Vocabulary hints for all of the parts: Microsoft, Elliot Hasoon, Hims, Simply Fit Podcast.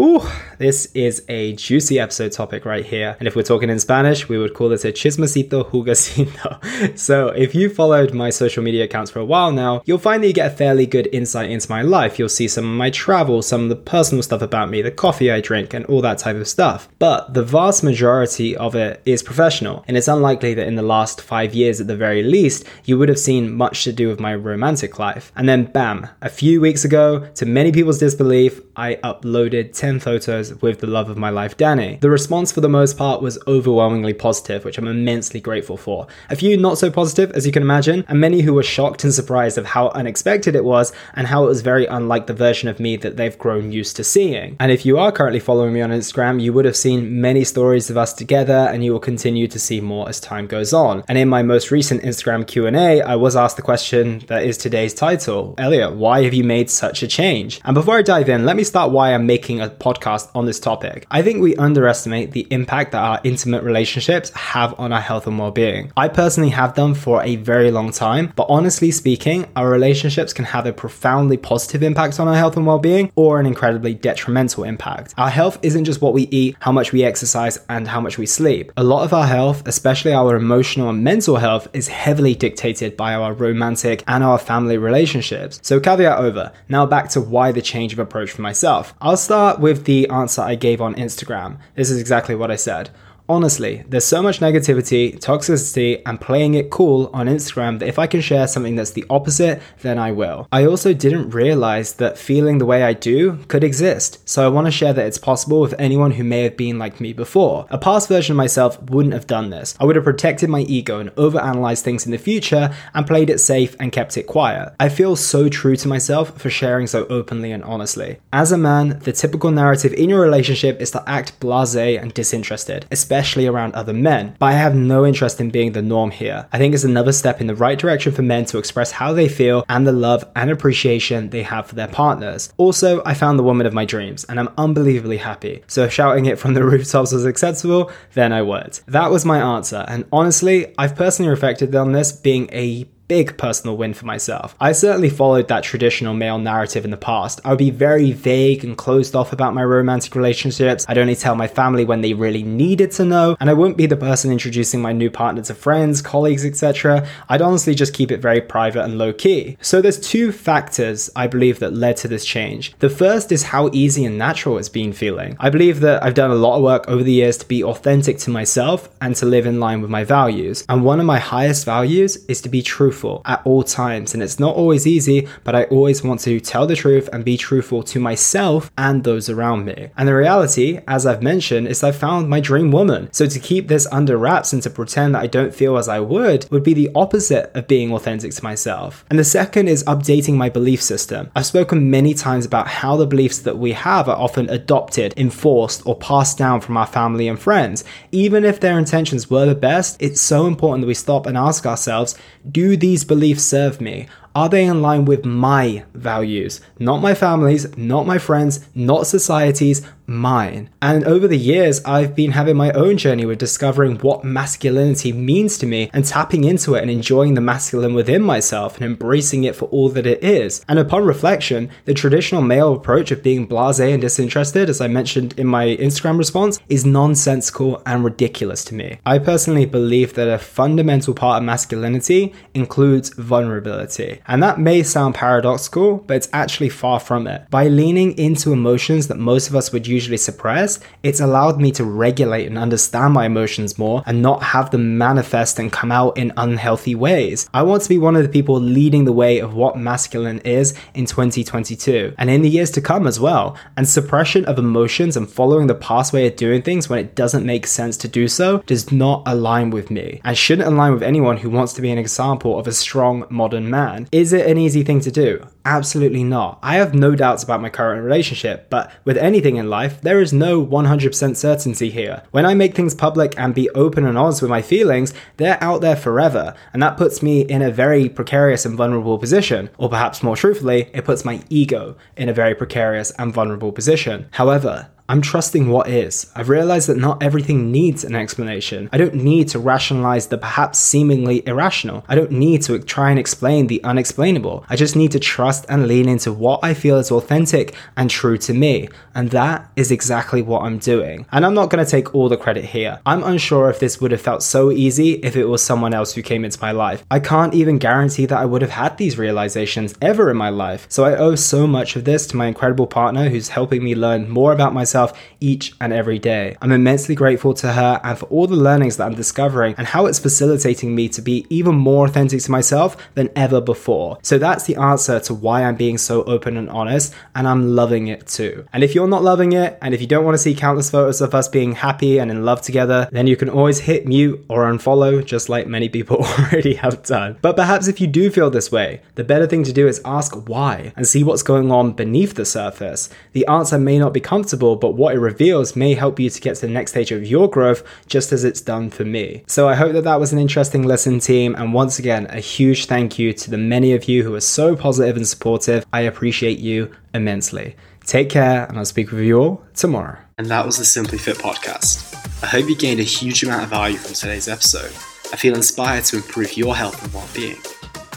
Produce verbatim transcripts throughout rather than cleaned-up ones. Ooh, this is a juicy episode topic right here. And if we're talking in Spanish, we would call this a chismecito jugacito. So if you followed my social media accounts for a while now, you'll find that you get a fairly good insight into my life. You'll see some of my travel, some of the personal stuff about me, the coffee I drink, and all that type of stuff. But the vast majority of it is professional. And it's unlikely that in the last five years at the very least, you would have seen much to do with my romantic life. And then bam, a few weeks ago, to many people's disbelief, I uploaded ten photos with the love of my life, Danny. The response for the most part was overwhelmingly positive, which I'm immensely grateful for. A few not so positive, as you can imagine, and many who were shocked and surprised of how unexpected it was and how it was very unlike the version of me that they've grown used to seeing. And if you are currently following me on Instagram, you would have seen many stories of us together, and you will continue to see more as time goes on. And in my most recent Instagram Q and A, I was asked the question that is today's title, Elliot, why have you made such a change? And before I dive in, let me start why I'm making a podcast on this topic. I think we underestimate the impact that our intimate relationships have on our health and well-being. I personally have them for a very long time, but honestly speaking, our relationships can have a profoundly positive impact on our health and well-being or an incredibly detrimental impact. Our health isn't just what we eat, how much we exercise, and how much we sleep. A lot of our health, especially our emotional and mental health, is heavily dictated by our romantic and our family relationships. So caveat over. Now back to why the change of approach for myself. I'll start with With the answer I gave on Instagram. This is exactly what I said. Honestly, there's so much negativity, toxicity, and playing it cool on Instagram that if I can share something that's the opposite, then I will. I also didn't realize that feeling the way I do could exist, so I want to share that it's possible with anyone who may have been like me before. A past version of myself wouldn't have done this. I would have protected my ego and overanalyzed things in the future and played it safe and kept it quiet. I feel so true to myself for sharing so openly and honestly. As a man, the typical narrative in your relationship is to act blasé and disinterested, especially especially around other men, but I have no interest in being the norm here. I think it's another step in the right direction for men to express how they feel and the love and appreciation they have for their partners. Also, I found the woman of my dreams, and I'm unbelievably happy, so if shouting it from the rooftops was acceptable, then I would. That was my answer, and honestly, I've personally reflected on this being a big personal win for myself. I certainly followed that traditional male narrative in the past. I would be very vague and closed off about my romantic relationships. I'd only tell my family when they really needed to know, and I wouldn't be the person introducing my new partner to friends, colleagues, et cetera. I'd honestly just keep it very private and low-key. So there's two factors I believe that led to this change. The first is how easy and natural it's been feeling. I believe that I've done a lot of work over the years to be authentic to myself and to live in line with my values. And one of my highest values is to be truthful at all times, and it's not always easy, but I always want to tell the truth and be truthful to myself and those around me. And the reality, as I've mentioned, is I found my dream woman. So to keep this under wraps and to pretend that I don't feel as I would would be the opposite of being authentic to myself. And the second is updating my belief system. I've spoken many times about how the beliefs that we have are often adopted, enforced, or passed down from our family and friends. Even if their intentions were the best, it's so important that we stop and ask ourselves, do these These beliefs serve me? Are they in line with my values? Not my family's, not my friends, not society's, mine. And over the years, I've been having my own journey with discovering what masculinity means to me and tapping into it and enjoying the masculine within myself and embracing it for all that it is. And upon reflection, the traditional male approach of being blasé and disinterested, as I mentioned in my Instagram response, is nonsensical and ridiculous to me. I personally believe that a fundamental part of masculinity includes vulnerability. And that may sound paradoxical, but it's actually far from it. By leaning into emotions that most of us would usually usually suppressed, it's allowed me to regulate and understand my emotions more and not have them manifest and come out in unhealthy ways. I want to be one of the people leading the way of what masculine is in twenty twenty-two and in the years to come as well. And suppression of emotions and following the past way of doing things when it doesn't make sense to do so does not align with me and shouldn't align with anyone who wants to be an example of a strong modern man. Is it an easy thing to do? Absolutely not. I have no doubts about my current relationship, but with anything in life, there is no one hundred percent certainty here. When I make things public and be open and honest with my feelings, they're out there forever, and that puts me in a very precarious and vulnerable position. Or perhaps more truthfully, it puts my ego in a very precarious and vulnerable position. However, I'm trusting what is. I've realized that not everything needs an explanation. I don't need to rationalize the perhaps seemingly irrational. I don't need to try and explain the unexplainable. I just need to trust and lean into what I feel is authentic and true to me. And that is exactly what I'm doing. And I'm not going to take all the credit here. I'm unsure if this would have felt so easy if it was someone else who came into my life. I can't even guarantee that I would have had these realizations ever in my life. So I owe so much of this to my incredible partner who's helping me learn more about myself each and every day. I'm immensely grateful to her and for all the learnings that I'm discovering and how it's facilitating me to be even more authentic to myself than ever before. So that's the answer to why I'm being so open and honest, and I'm loving it too. And if you're not loving it, and if you don't want to see countless photos of us being happy and in love together, then you can always hit mute or unfollow, just like many people already have done. But perhaps if you do feel this way, the better thing to do is ask why and see what's going on beneath the surface. The answer may not be comfortable, but But what it reveals may help you to get to the next stage of your growth, just as it's done for me. So I hope that that was an interesting lesson, team, and once again, a huge thank you to the many of you who are so positive and supportive. I appreciate you immensely. Take care, and I'll speak with you all tomorrow. And that was the Simply Fit Podcast. I hope you gained a huge amount of value from today's episode. I feel inspired to improve your health and well-being.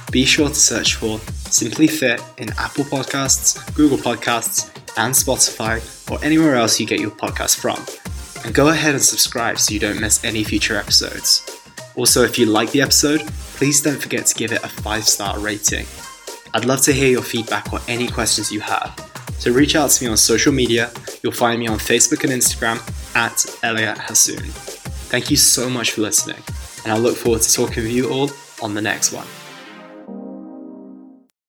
Be sure to search for Simply Fit in Apple Podcasts, Google Podcasts, and Spotify, or anywhere else you get your podcast from. And go ahead and subscribe so you don't miss any future episodes. Also, if you like the episode, please don't forget to give it a five-star rating. I'd love to hear your feedback or any questions you have. So reach out to me on social media. You'll find me on Facebook and Instagram at Elliot Hasoon. Thank you so much for listening, and I look forward to talking with you all on the next one.